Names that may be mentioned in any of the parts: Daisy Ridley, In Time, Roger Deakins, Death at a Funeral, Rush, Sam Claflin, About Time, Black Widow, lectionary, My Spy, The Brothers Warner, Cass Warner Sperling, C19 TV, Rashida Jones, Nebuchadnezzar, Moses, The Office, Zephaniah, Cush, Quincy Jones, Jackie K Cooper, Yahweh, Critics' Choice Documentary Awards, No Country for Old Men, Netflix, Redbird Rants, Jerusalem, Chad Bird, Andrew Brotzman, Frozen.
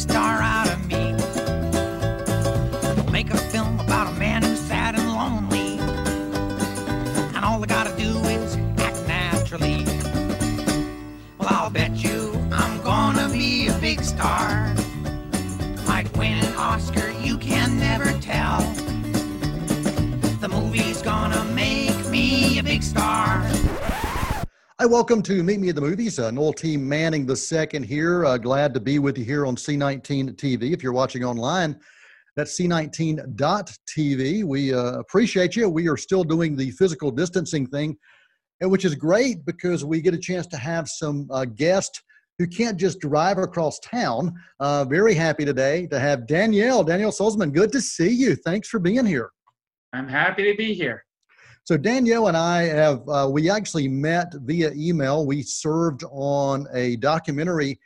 star out of me. We'll make a film about a man who's sad and lonely, and all I gotta do is act naturally. Well, I'll bet you I'm gonna be a big star. Might win an Oscar, you can never tell. The movie's gonna make me a big star. Hi, welcome to Meet Me at the Movies. Noel T. Manning II here. Glad to be with you here on C19 TV. If you're watching online, that's C19.tv. We appreciate you. We are still doing the physical distancing thing, which is great because we get a chance to have some guests who can't just drive across town. Very happy today to have Danielle Solzman. Good to see you. Thanks for being here. I'm happy to be here. So Danielle and I have, we actually met via email. We served on a documentary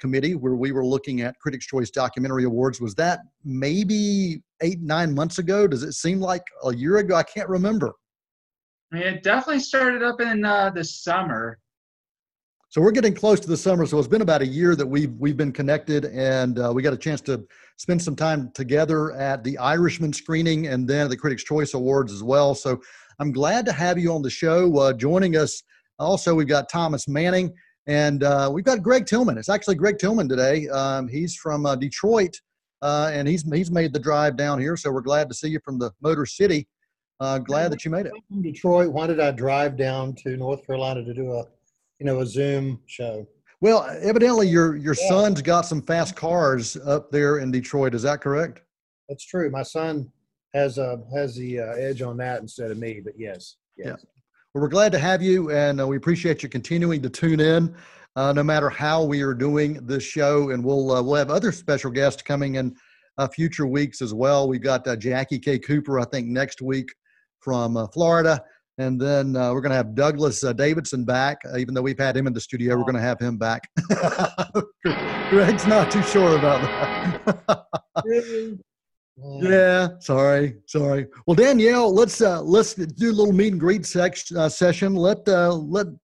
committee where we were looking at Critics' Choice Documentary Awards. Was that maybe 8-9 months ago? Does it seem like a year ago? I can't remember. It definitely started up in the summer. So we're getting close to the summer. So it's been about a year that we've been connected, and we got a chance to spend some time together at the Irishman screening and then the Critics' Choice Awards as well. So I'm glad to have you on the show. Joining us also, we've got Thomas Manning, and we've got Greg Tillman. It's actually Greg Tillman today. He's from Detroit, and he's made the drive down here. So we're glad to see you from the Motor City. Glad that you made it. From Detroit, why did I drive down to North Carolina to do a Zoom show? Well, evidently your son's got some fast cars up there in Detroit. Is that correct? That's true. My son has the edge on that instead of me, but yes. Yeah. Well, we're glad to have you, and we appreciate you continuing to tune in, no matter how we are doing this show. And we'll have other special guests coming in future weeks as well. We've got Jackie K Cooper, I think, next week from Florida. And then we're going to have Douglas Davidson back. Even though we've had him in the studio, we're going to have him back. Greg's not too sure about that. Yeah, sorry. Well, Danielle, let's do a little meet and greet session. Let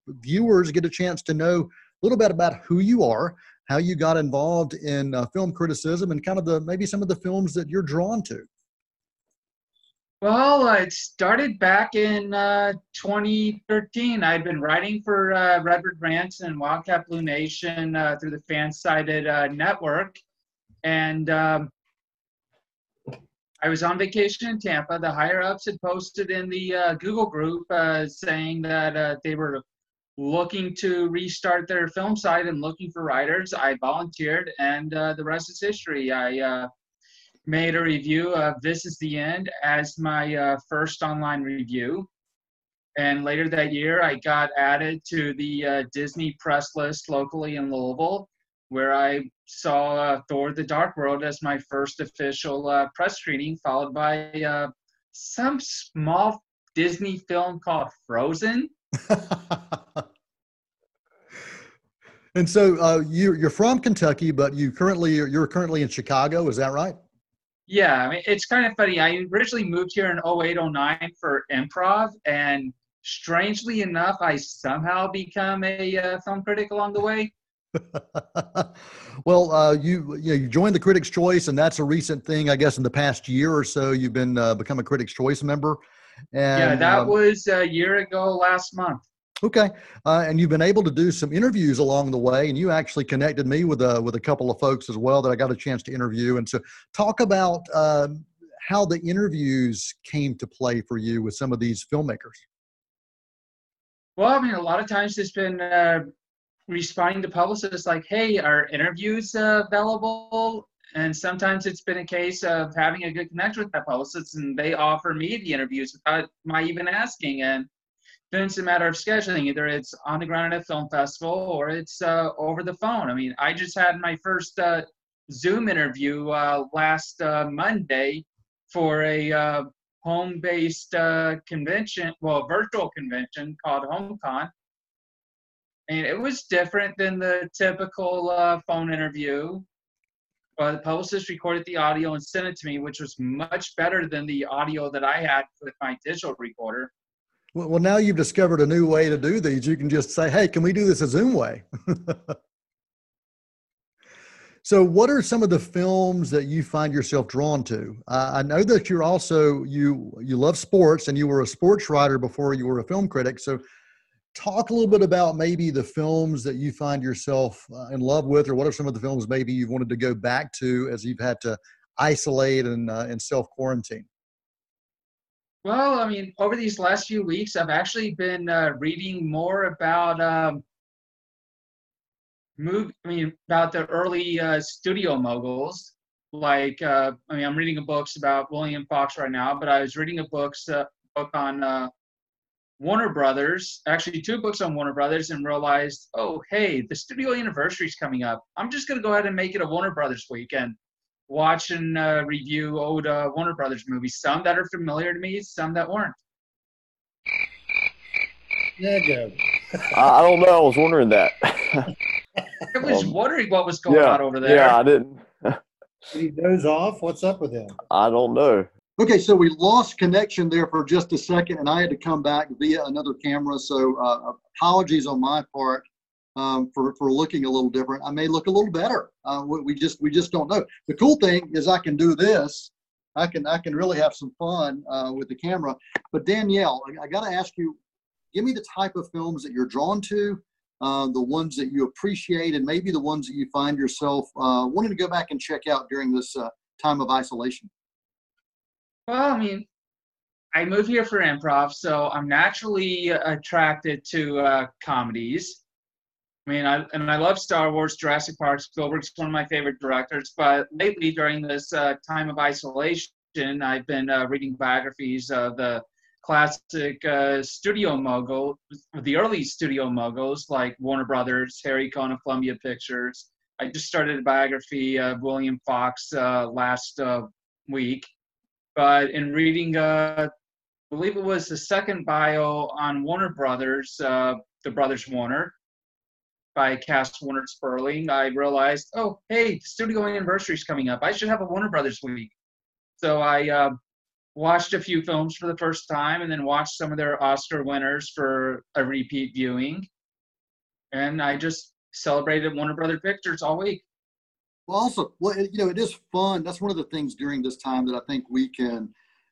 viewers get a chance to know a little bit about who you are, how you got involved in film criticism, and kind of maybe some of the films that you're drawn to. Well, it started back in 2013. I'd been writing for Redbird Rants and Wildcat Blue Nation through the Fansided network. And I was on vacation in Tampa. The higher-ups had posted in the Google group saying that they were looking to restart their film site and looking for writers. I volunteered, and the rest is history. I made a review of This Is the End as my first online review. And later that year, I got added to the Disney press list locally in Louisville, where I saw Thor the Dark World as my first official press screening, followed by some small Disney film called Frozen. And so you're from Kentucky, but you're currently in Chicago, is that right? Yeah, I mean, it's kind of funny. I originally moved here in 2008-09 for improv, and strangely enough, I somehow become a film critic along the way. Well, you joined the Critics' Choice, and that's a recent thing, I guess. In the past year or so, you've been become a Critics' Choice member. And, that was a year ago last month. Okay, and you've been able to do some interviews along the way, and you actually connected me with a couple of folks as well that I got a chance to interview. And so talk about how the interviews came to play for you with some of these filmmakers. Well, I mean, a lot of times it's been responding to publicists like, hey, are interviews available? And sometimes it's been a case of having a good connection with that publicist, and they offer me the interviews without my even asking. And then it's a matter of scheduling. Either it's on the ground at a film festival or it's over the phone. I mean, I just had my first Zoom interview last Monday for a home-based convention, well, virtual convention called HomeCon. And it was different than the typical phone interview. The publicist recorded the audio and sent it to me, which was much better than the audio that I had with my digital recorder. Well, now you've discovered a new way to do these. You can just say, hey, can we do this a Zoom way? So what are some of the films that you find yourself drawn to? I know that you're also, you love sports, and you were a sports writer before you were a film critic. So talk a little bit about maybe the films that you find yourself in love with, or what are some of the films maybe you've wanted to go back to as you've had to isolate and self-quarantine? Well, I mean, over these last few weeks, I've actually been reading more about about the early studio moguls. Like, I mean, I'm reading books about William Fox right now, but I was reading a book on Warner Brothers, actually 2 books on Warner Brothers, and realized, oh, hey, the studio anniversary is coming up. I'm just going to go ahead and make it a Warner Brothers weekend. Watch and review old Warner Brothers movies, some that are familiar to me, some that weren't. There you go. I don't know. I was wondering that. I was wondering what was going on over there. Yeah, I didn't. Did he doze off? What's up with him? I don't know. Okay, so we lost connection there for just a second, and I had to come back via another camera, so apologies on my part for looking a little different. I may look a little better. We just don't know. The cool thing is I can do this. I can really have some fun with the camera. But Danielle, I got to ask you, give me the type of films that you're drawn to, the ones that you appreciate, and maybe the ones that you find yourself wanting to go back and check out during this time of isolation. Well, I mean, I moved here for improv, so I'm naturally attracted to comedies. I mean, I love Star Wars, Jurassic Park. Spielberg's one of my favorite directors. But lately, during this time of isolation, I've been reading biographies of the classic studio mogul, the early studio moguls like Warner Brothers, Harry Cohn of Columbia Pictures. I just started a biography of William Fox last week, but in reading, I believe it was the second bio on Warner Brothers, The Brothers Warner, by Cass Warner Sperling, I realized, oh, hey, the studio anniversary is coming up. I should have a Warner Brothers week. So I watched a few films for the first time, and then watched some of their Oscar winners for a repeat viewing. And I just celebrated Warner Brothers Pictures all week. Well, awesome. Well, you know, it is fun. That's one of the things during this time that I think we can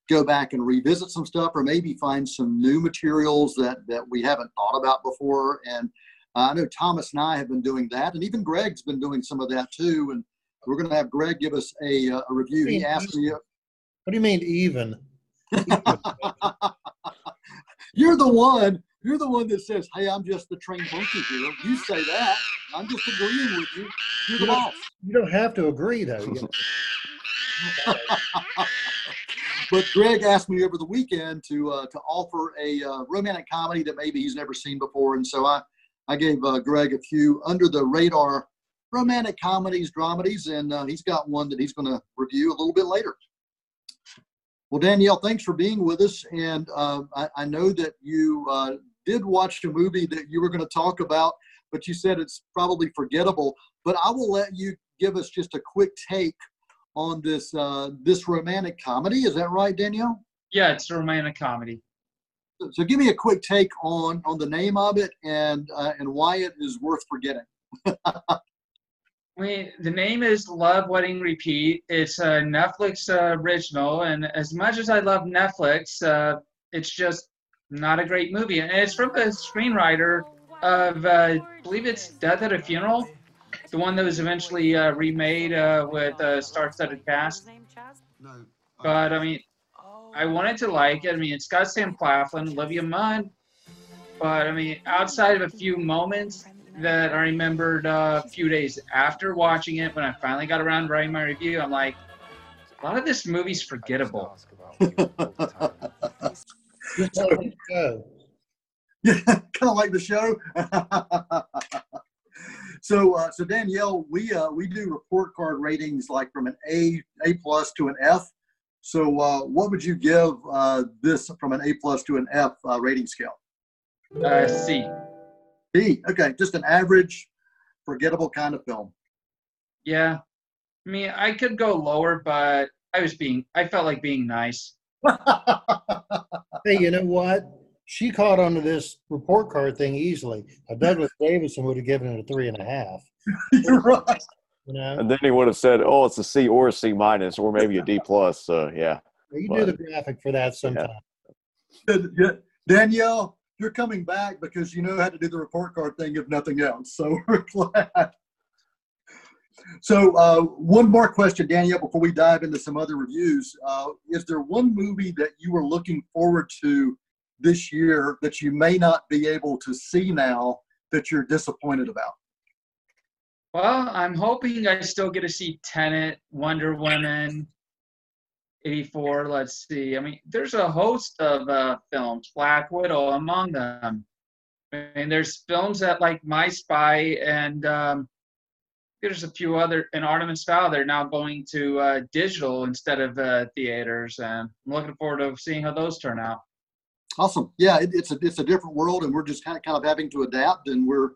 go back and revisit some stuff, or maybe find some new materials that we haven't thought about before. And I know Thomas and I have been doing that, and even Greg's been doing some of that too. And we're going to have Greg give us a review. He asked me. What do you mean, even? You're the one that says, hey, I'm just the trained monkey here. You say that. I'm just agreeing with you. You're the boss. You don't have to agree, though. You know? But Greg asked me over the weekend to offer a romantic comedy that maybe he's never seen before. And so I gave Greg a few under-the-radar romantic comedies, dramedies, and he's got one that he's going to review a little bit later. Well, Danielle, thanks for being with us, and I know that you did watch a movie that you were going to talk about, but you said it's probably forgettable, but I will let you give us just a quick take on this this romantic comedy. Is that right, Danielle? Yeah, it's a romantic comedy. So give me a quick take on the name of it and why it is worth forgetting. I mean, the name is Love, Wedding, Repeat. It's a Netflix original, and as much as I love Netflix, it's just not a great movie. And it's from the screenwriter of, I believe it's Death at a Funeral, the one that was eventually remade with a star-studded cast. But, I mean, I wanted to like it. I mean, it's got Sam Claflin, Olivia Munn, but, I mean, outside of a few moments that I remembered a few days after watching it, when I finally got around writing my review, I'm like, a lot of this movie's forgettable. Yeah, kind of like the show. So Danielle, we do report card ratings like from an A+ to an F. So what would you give this from an A+ to an F rating scale? C. B, okay, just an average, forgettable kind of film. Yeah, I mean, I could go lower, but I felt like being nice. Hey, you know what? She caught onto this report card thing easily. Now, Douglas Davidson would have given it a 3.5. You're right. You know? And then he would have said, oh, it's a C or a C minus or maybe a D plus. So, yeah. You do the graphic for that sometime. Yeah. Danielle, you're coming back because you know how to do the report card thing if nothing else. So we're glad. So one more question, Danielle, before we dive into some other reviews. Is there one movie that you were looking forward to this year that you may not be able to see now that you're disappointed about? Well, I'm hoping I still get to see Tenet, Wonder Woman 84. Let's see. I mean, there's a host of films, Black Widow among them. I mean, there's films that like My Spy and there's a few other, and Artem and Style, they're now going to digital instead of theaters. And I'm looking forward to seeing how those turn out. Awesome. Yeah, it's a different world, and we're just kind of having to adapt, and we're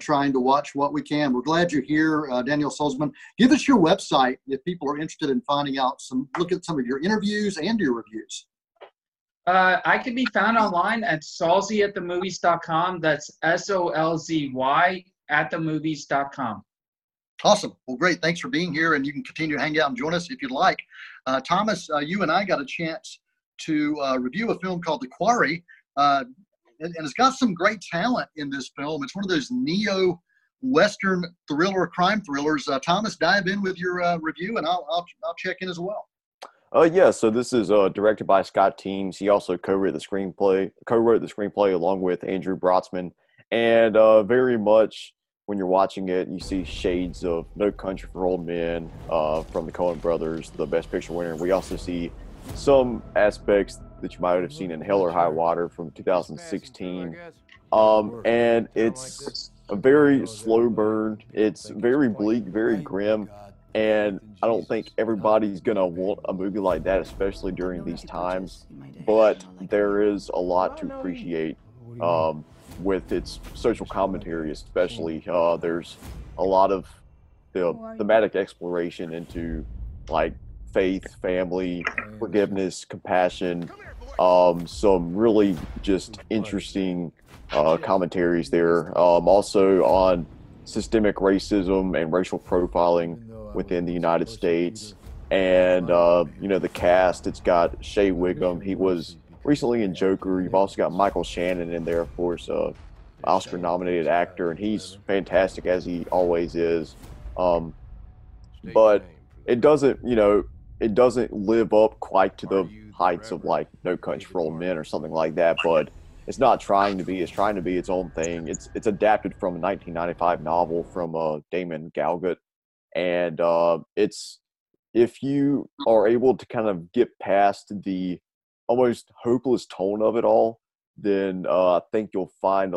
trying to watch what we can. We're glad you're here, Danielle Solzman. Give us your website if people are interested in finding out look at some of your interviews and your reviews. I can be found online at solzy@themovies.com. That's SOLZY @themovies.com. Awesome. Well, great. Thanks for being here, and you can continue to hang out and join us if you'd like. Thomas, you and I got a chance to review a film called The Quarry, and it's got some great talent in this film. It's one of those neo-Western crime thrillers. Thomas, dive in with your review, and I'll check in as well. Yeah, so this is directed by Scott Teams. He also co-wrote the screenplay along with Andrew Brotzman, and very much when you're watching it, you see shades of No Country for Old Men from the Coen brothers, the Best Picture winner. We also see some aspects that you might have seen in Hell or High Water from 2016. And it's a very slow burn. It's very bleak, very grim. And I don't think everybody's going to want a movie like that, especially during these times. But there is a lot to appreciate with its social commentary, especially. There's a lot of the thematic exploration into like faith, family, forgiveness, compassion, some really just interesting commentaries there. Also on systemic racism and racial profiling within the United States. And, you know, the cast, it's got Shea Wiggum. He was recently in Joker. You've also got Michael Shannon in there, of course, Oscar-nominated actor, and he's fantastic as he always is. But it doesn't live up quite to the heights of like No Country for Old Men or something like that. But it's not trying to be. It's trying to be its own thing. It's adapted from a 1995 novel from Damon Galgut, and it's, if you are able to kind of get past the almost hopeless tone of it all, then I think you'll find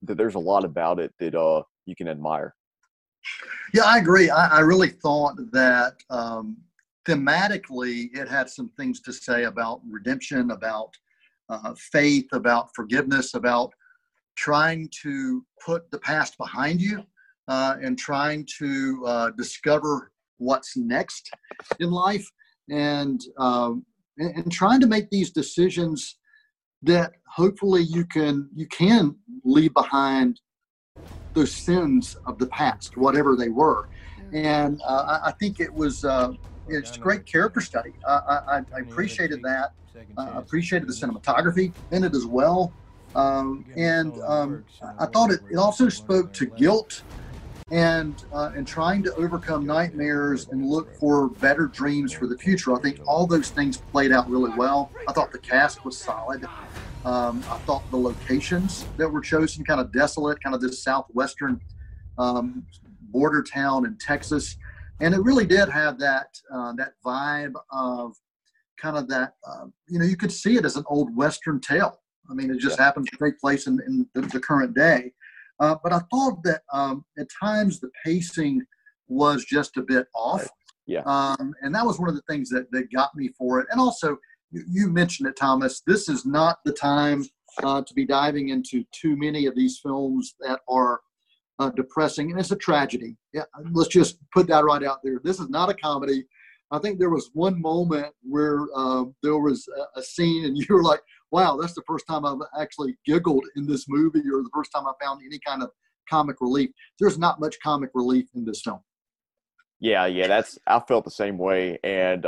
there's a lot about it that you can admire. Yeah, I agree. I really thought that thematically it had some things to say about redemption, about faith, about forgiveness, about trying to put the past behind you and trying to discover what's next in life. And trying to make these decisions that hopefully you can leave behind those sins of the past, whatever they were. And I think it's a great character study. I appreciated that. I appreciated the cinematography in it as well. I thought it also spoke to guilt and trying to overcome nightmares and look for better dreams for the future. I think all those things played out really well. I thought the cast was solid. I thought the locations that were chosen, kind of desolate, kind of this southwestern border town in Texas. And it really did have that vibe of kind of that, you could see it as an old Western tale. I mean, it just happened to take place in the current day. But I thought that at times the pacing was just a bit off. Yeah. And that was one of the things that got me for it. And also, you mentioned it, Thomas, this is not the time to be diving into too many of these films that are depressing. And it's a tragedy. Yeah, let's just put that right out there. This is not a comedy. I think there was one moment where there was a scene and you were like, wow, that's the first time I've actually giggled in this movie, or the first time I found any kind of comic relief. There's not much comic relief in this film. Yeah, that's, I felt the same way. And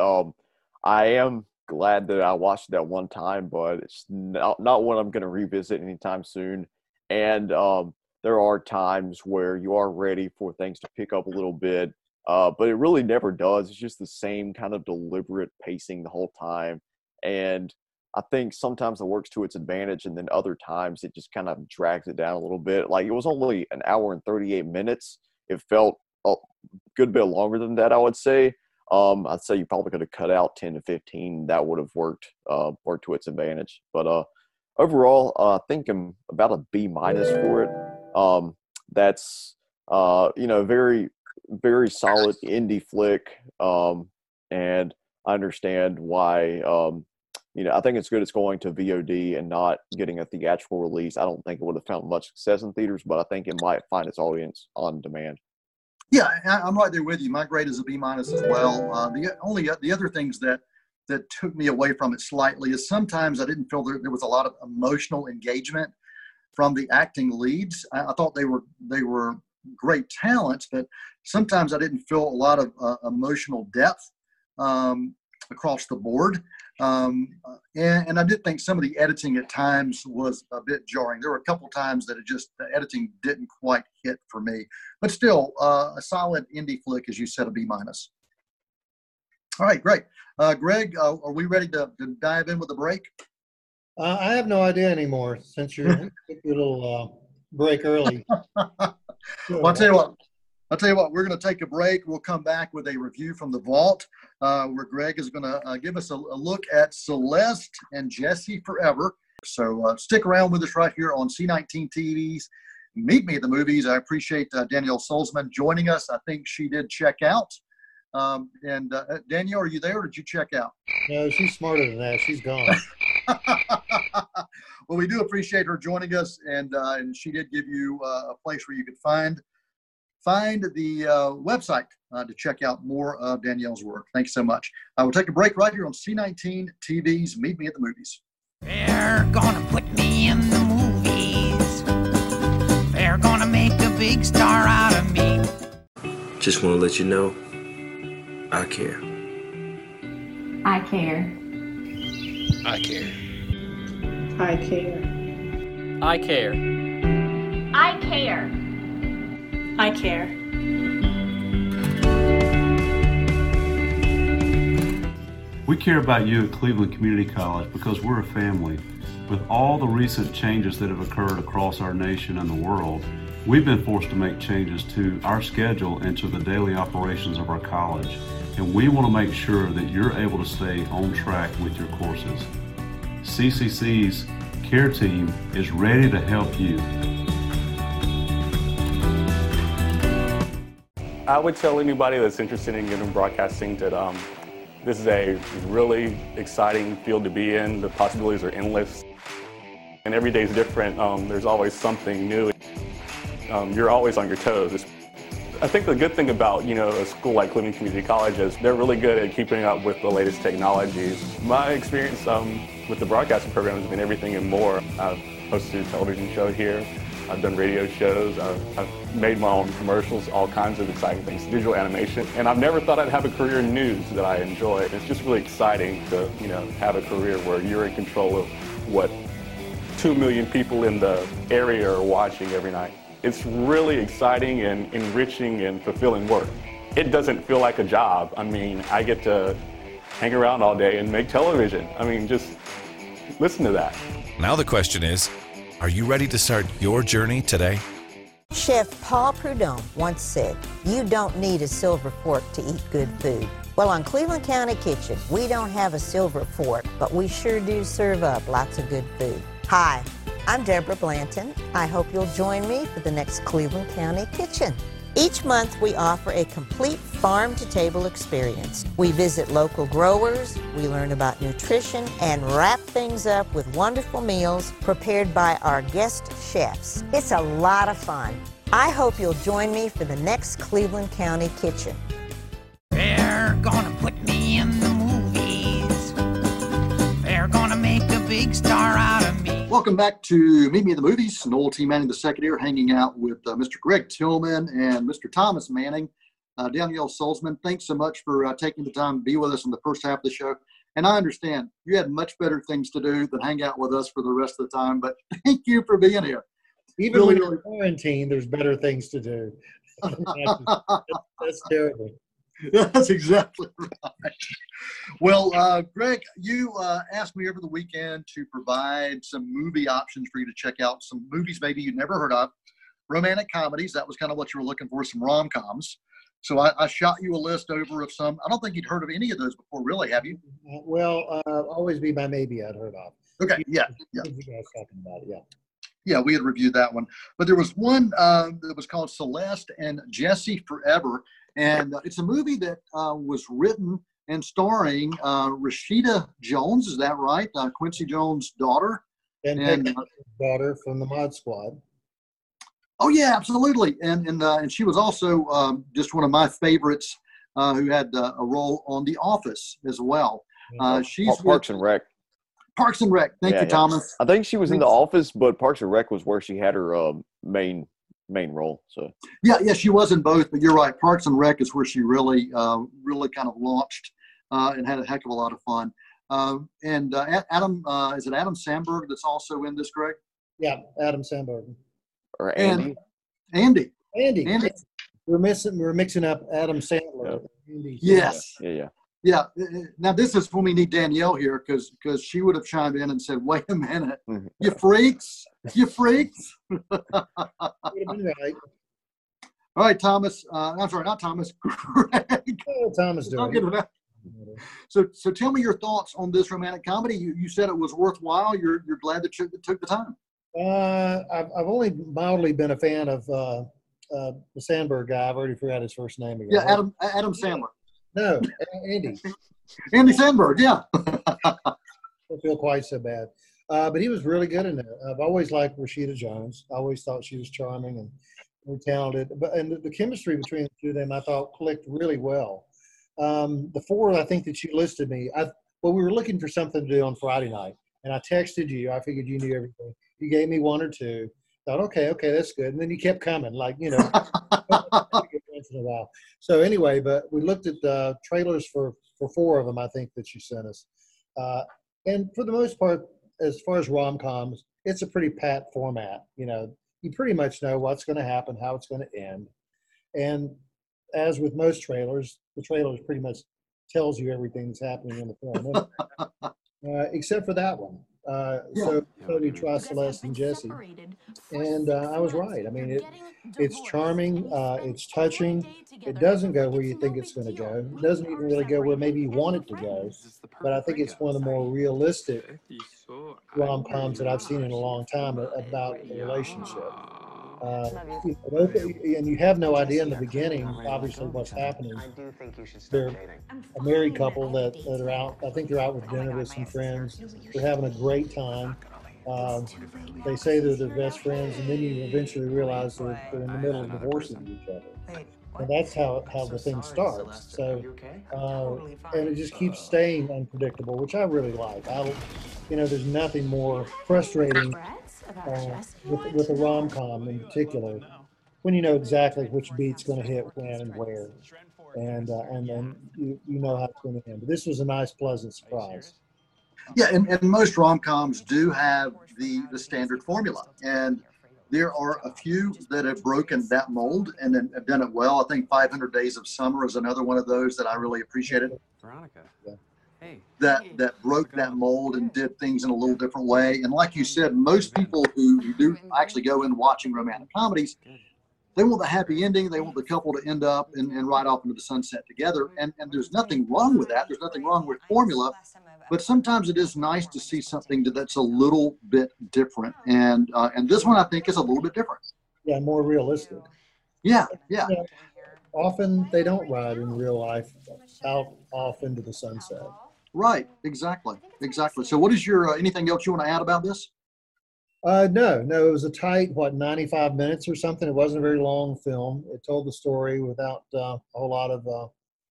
I am glad that I watched that one time, but it's not one I'm going to revisit anytime soon. And there are times where you are ready for things to pick up a little bit, but it really never does. It's just the same kind of deliberate pacing the whole time. And I think sometimes it works to its advantage, and then other times it just kind of drags it down a little bit. Like, it was only an hour and 38 minutes. It felt a good bit longer than that, I would say. I'd say you probably could have cut out 10 to 15. That would have worked to its advantage. But overall, I think I'm about a B- for it. That's, very, very solid indie flick. And I understand why, I think it's good it's going to VOD and not getting a theatrical release. I don't think it would have found much success in theaters, but I think it might find its audience on demand. Yeah, I'm right there with you. My grade is a B- as well. The other things that took me away from it slightly is sometimes I didn't feel there was a lot of emotional engagement from the acting leads. I thought they were great talents, but sometimes I didn't feel a lot of emotional depth across the board. And I did think some of the editing at times was a bit jarring. There were a couple times that the editing didn't quite hit for me, but still a solid indie flick, as you said, a B-. All right, great. Greg, are we ready to dive in with a break? I have no idea anymore since you took your little break early. Well, I'll tell you what, we're going to take a break. We'll come back with a review from the vault where Greg is going to give us a look at Celeste and Jesse Forever. So stick around with us right here on C19 TV's Meet Me at the Movies. I appreciate Danielle Solzman joining us. I think she did check out. Danielle, are you there or did you check out? No, she's smarter than that. She's gone. Well, we do appreciate her joining us, and she did give you a place where you could find the website to check out more of Danielle's work. Thanks so much. We'll take a break right here on C19 TV's Meet Me at the Movies. They're gonna put me in the movies. They're gonna make a big star out of me. Just want to let you know, I care. I care. I care. I care. I care. I care. I care. We care about you at Cleveland Community College because we're a family. With all the recent changes that have occurred across our nation and the world, we've been forced to make changes to our schedule and to the daily operations of our college. And we want to make sure that you're able to stay on track with your courses. CCC's Care Team is ready to help you. I would tell anybody that's interested in getting broadcasting that this is a really exciting field to be in. The possibilities are endless. And every day is different. There's always something new. You're always on your toes. I think the good thing about, a school like Cleveland Community College is they're really good at keeping up with the latest technologies. My experience with the broadcasting program has been everything and more. I've hosted a television show here. I've done radio shows, I've made my own commercials, all kinds of exciting things, digital animation, and I've never thought I'd have a career in news that I enjoy. It's just really exciting to, have a career where you're in control of what 2 million people in the area are watching every night. It's really exciting and enriching and fulfilling work. It doesn't feel like a job. I mean, I get to hang around all day and make television. I mean, just listen to that. Now the question is, are you ready to start your journey today? Chef Paul Prudhomme once said, you don't need a silver fork to eat good food. Well, on Cleveland County Kitchen, we don't have a silver fork, but we sure do serve up lots of good food. Hi, I'm Deborah Blanton. I hope you'll join me for the next Cleveland County Kitchen. Each month, we offer a complete farm-to-table experience. We visit local growers, we learn about nutrition, and wrap things up with wonderful meals prepared by our guest chefs. It's a lot of fun. I hope you'll join me for the next Cleveland County Kitchen. They're gonna put me in the movies. They're gonna make a big star out of me. Welcome back to Meet Me in the Movies. Noel T. Manning II here, hanging out with Mr. Greg Tillman and Mr. Thomas Manning. Danielle Solzman, thanks so much for taking the time to be with us in the first half of the show. And I understand you had much better things to do than hang out with us for the rest of the time, but thank you for being here. Even really, when you're quarantined, there's better things to do. That's terrible. That's exactly right. Well, Greg, you asked me over the weekend to provide some movie options for you to check out, some movies maybe you'd never heard of, romantic comedies. That was kind of what you were looking for, some rom-coms. So I shot you a list over of some. I don't think you'd heard of any of those before, really, have you? Well, Always Be My Maybe I'd heard of. Okay, yeah. You guys talking about it, yeah. Yeah, we had reviewed that one. But there was one that was called Celeste and Jesse Forever. And it's a movie that was written and starring Rashida Jones, is that right? Quincy Jones' daughter. And daughter from the Mod Squad. Oh, yeah, absolutely. And she was also just one of my favorites who had a role on The Office as well. She's Parks and Rec. Parks and Rec. Thank you, Thomas. I think she was in The Office, but Parks and Rec was where she had her main role. So yeah, she was in both, but you're right. Parks and Rec is where she really, really kind of launched and had a heck of a lot of fun. Is it Adam Sandberg that's also in this, Greg? Yeah, Adam Sandberg. Or Andy. Andy. We're mixing up Adam Sandler. Yep. Andy. Yes. Yeah. Now this is when we need Danielle here because she would have chimed in and said, "Wait a minute, you freaks, you freaks." All right, Thomas. I'm sorry, not Thomas. Greg. Oh, Thomas doing. So tell me your thoughts on this romantic comedy. You said it was worthwhile. You're glad that you took the time. I've only mildly been a fan of the Sandberg guy. I've already forgot his first name again. Yeah, Adam Sandler. No, Andy. Andy Sandberg, yeah. I don't feel quite so bad. But he was really good in it. I've always liked Rashida Jones. I always thought she was charming and really talented. And the chemistry between the two of them, I thought, clicked really well. The four, I think, that you listed me, we were looking for something to do on Friday night. And I texted you. I figured you knew everything. You gave me one or two. Thought, okay, that's good. And then you kept coming, like, you know, once in a while. So anyway, but we looked at the trailers for four of them, I think, that you sent us. And for the most part, as far as rom-coms, it's a pretty pat format. You know, you pretty much know what's going to happen, how it's going to end. And as with most trailers, the trailers pretty much tells you everything that's happening in the film. Except for that one. So Cody tries Celeste and Jesse, and I was right. I mean, it's charming, it's touching. It doesn't go where you think it's going to go. It doesn't even really go where maybe you want it to go. But I think it's one of the more realistic rom-coms that I've seen in a long time about a relationship. And you have no idea in the beginning, obviously, what's happening. They're a married couple that are out. I think they're out with dinner with some friends. They're having a great time. They say they're the best friends, and then you eventually realize they're in the middle of divorcing each other. And that's how the thing starts. So, and it just keeps staying unpredictable, which I really like. There's nothing more frustrating with a rom-com in particular, when you know exactly which beat's going to hit when and where, and then you know how it's going to end. But this was a nice, pleasant surprise. Yeah, and most rom-coms do have the standard formula, and there are a few that have broken that mold and then have done it well. I think 500 Days of Summer is another one of those that I really appreciated. Veronica. Yeah. That broke that mold and did things in a little different way. And like you said, most people who do actually go in watching romantic comedies, they want the happy ending. They want the couple to end up and ride off into the sunset together. And there's nothing wrong with that. There's nothing wrong with formula. But sometimes it is nice to see something that's a little bit different. And this one, I think, is a little bit different. Yeah, more realistic. Yeah. Often they don't ride in real life out off into the sunset. Right, exactly. So what is your, anything else you want to add about this? No, it was a tight, 95 minutes or something. It wasn't a very long film. It told the story without a whole lot of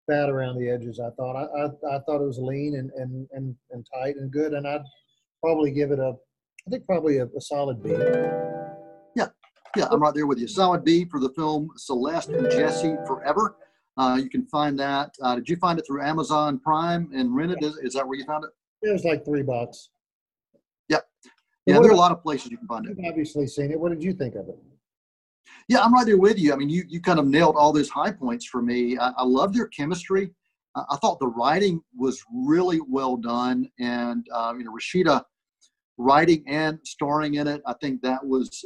fat around the edges, I thought. I thought it was lean and tight and good, and I'd probably give it a solid B. Yeah, I'm right there with you. Solid B for the film Celeste and Jesse Forever. You can find that. Did you find it through Amazon Prime and rent it? Is that where you found it? It was like $3. Yep. Yeah, there are a lot of places you can find it. You've obviously seen it. What did you think of it? Yeah, I'm right there with you. I mean, you kind of nailed all those high points for me. I love their chemistry. I thought the writing was really well done, and Rashida writing and starring in it. I think that was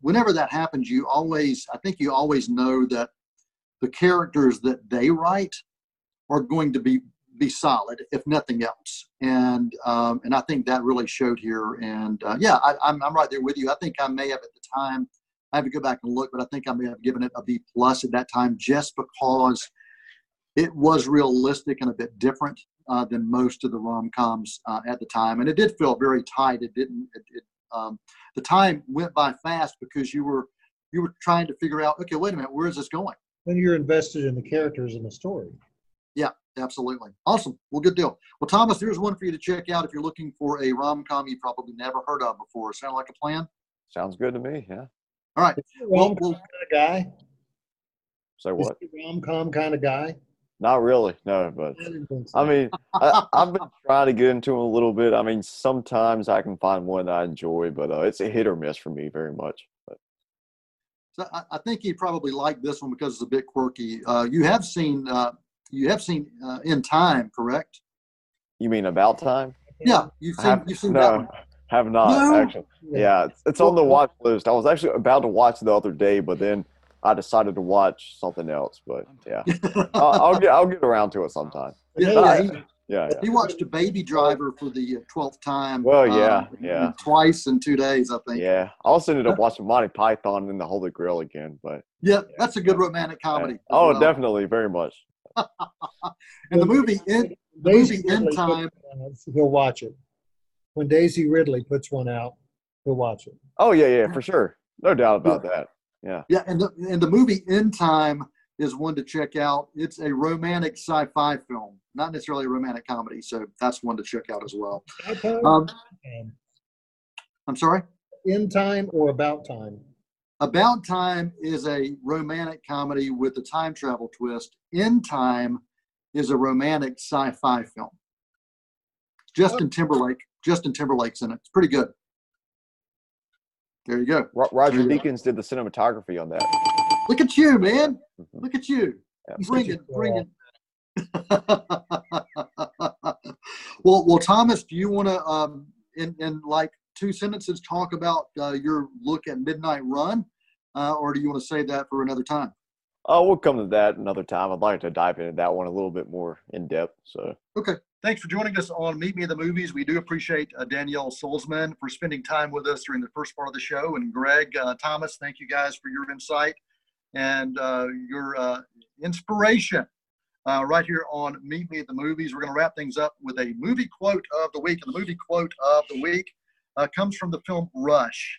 whenever that happens, I think you always know that the characters that they write are going to be solid, if nothing else. And I think that really showed here. And I'm right there with you. I think I may have at the time, I have to go back and look, but I think I may have given it a B+ at that time, just because it was realistic and a bit different than most of the rom-coms at the time. And it did feel very tight. The time went by fast because you were trying to figure out, okay, wait a minute, where is this going? Then you're invested in the characters and the story. Yeah, absolutely. Awesome. Well, good deal. Well, Thomas, here's one for you to check out if you're looking for a rom-com you probably never heard of before. Sound like a plan? Sounds good to me, yeah. All right. Is he a rom-com kind of guy? Say what? Is he a rom-com kind of guy? Not really, no. But I mean, I've been trying to get into them a little bit. I mean, sometimes I can find one that I enjoy, but it's a hit or miss for me very much. But. So I think he probably liked this one because it's a bit quirky. You have seen In Time, correct? You mean About Time? Yeah, you've seen that one. Have not, actually. Yeah, it's on the watch list. I was actually about to watch it the other day, but then I decided to watch something else. But yeah, I'll get around to it sometime. Yeah. He watched a Baby Driver for the 12th time. Well, yeah. Twice in 2 days, I think. Yeah, I also ended up watching Monty Python and the Holy Grail again. But yeah, that's a good romantic comedy. Yeah. Oh, definitely, very much. And the movie In Time. He'll watch it. When Daisy Ridley puts one out, he'll watch it. Oh, yeah, for sure. No doubt about that. Yeah. Yeah, and the movie In Time is one to check out. It's a romantic sci-fi film, not necessarily a romantic comedy, so that's one to check out as well. I'm sorry? In Time or About Time? About Time is a romantic comedy with a time travel twist. In Time is a romantic sci-fi film. Justin Timberlake's in it. It's pretty good. There you go. Roger Deakins did the cinematography on that. Look at you, man. Mm-hmm. Look at you. Yeah, bring it. Well, Thomas, do you want to, in like 2 sentences, talk about your look at Midnight Run, or do you want to save that for another time? Oh, we'll come to that another time. I'd like to dive into that one a little bit more in depth. So okay. Thanks for joining us on Meet Me in the Movies. We do appreciate Danielle Solzman for spending time with us during the first part of the show. And Greg, Thomas, thank you guys for your insight and your inspiration right here on Meet Me in the Movies. We're going to wrap things up with a movie quote of the week. And the movie quote of the week comes from the film Rush.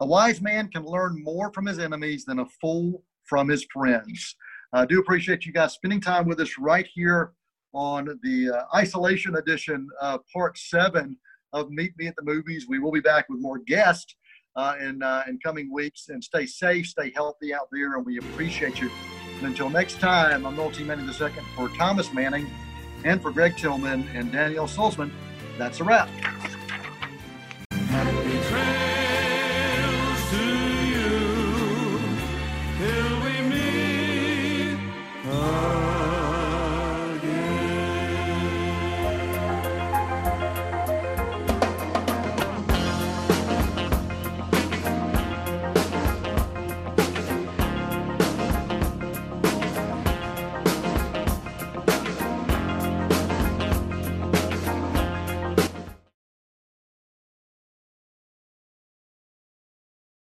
A wise man can learn more from his enemies than a fool from his friends. I do appreciate you guys spending time with us right here on the Isolation Edition, Part 7 of Meet Me at the Movies. We will be back with more guests in coming weeks. And stay safe, stay healthy out there, and we appreciate you. And until next time, I'm Noel T. Manning II for Thomas Manning and for Greg Tillman and Danielle Solzman. That's a wrap.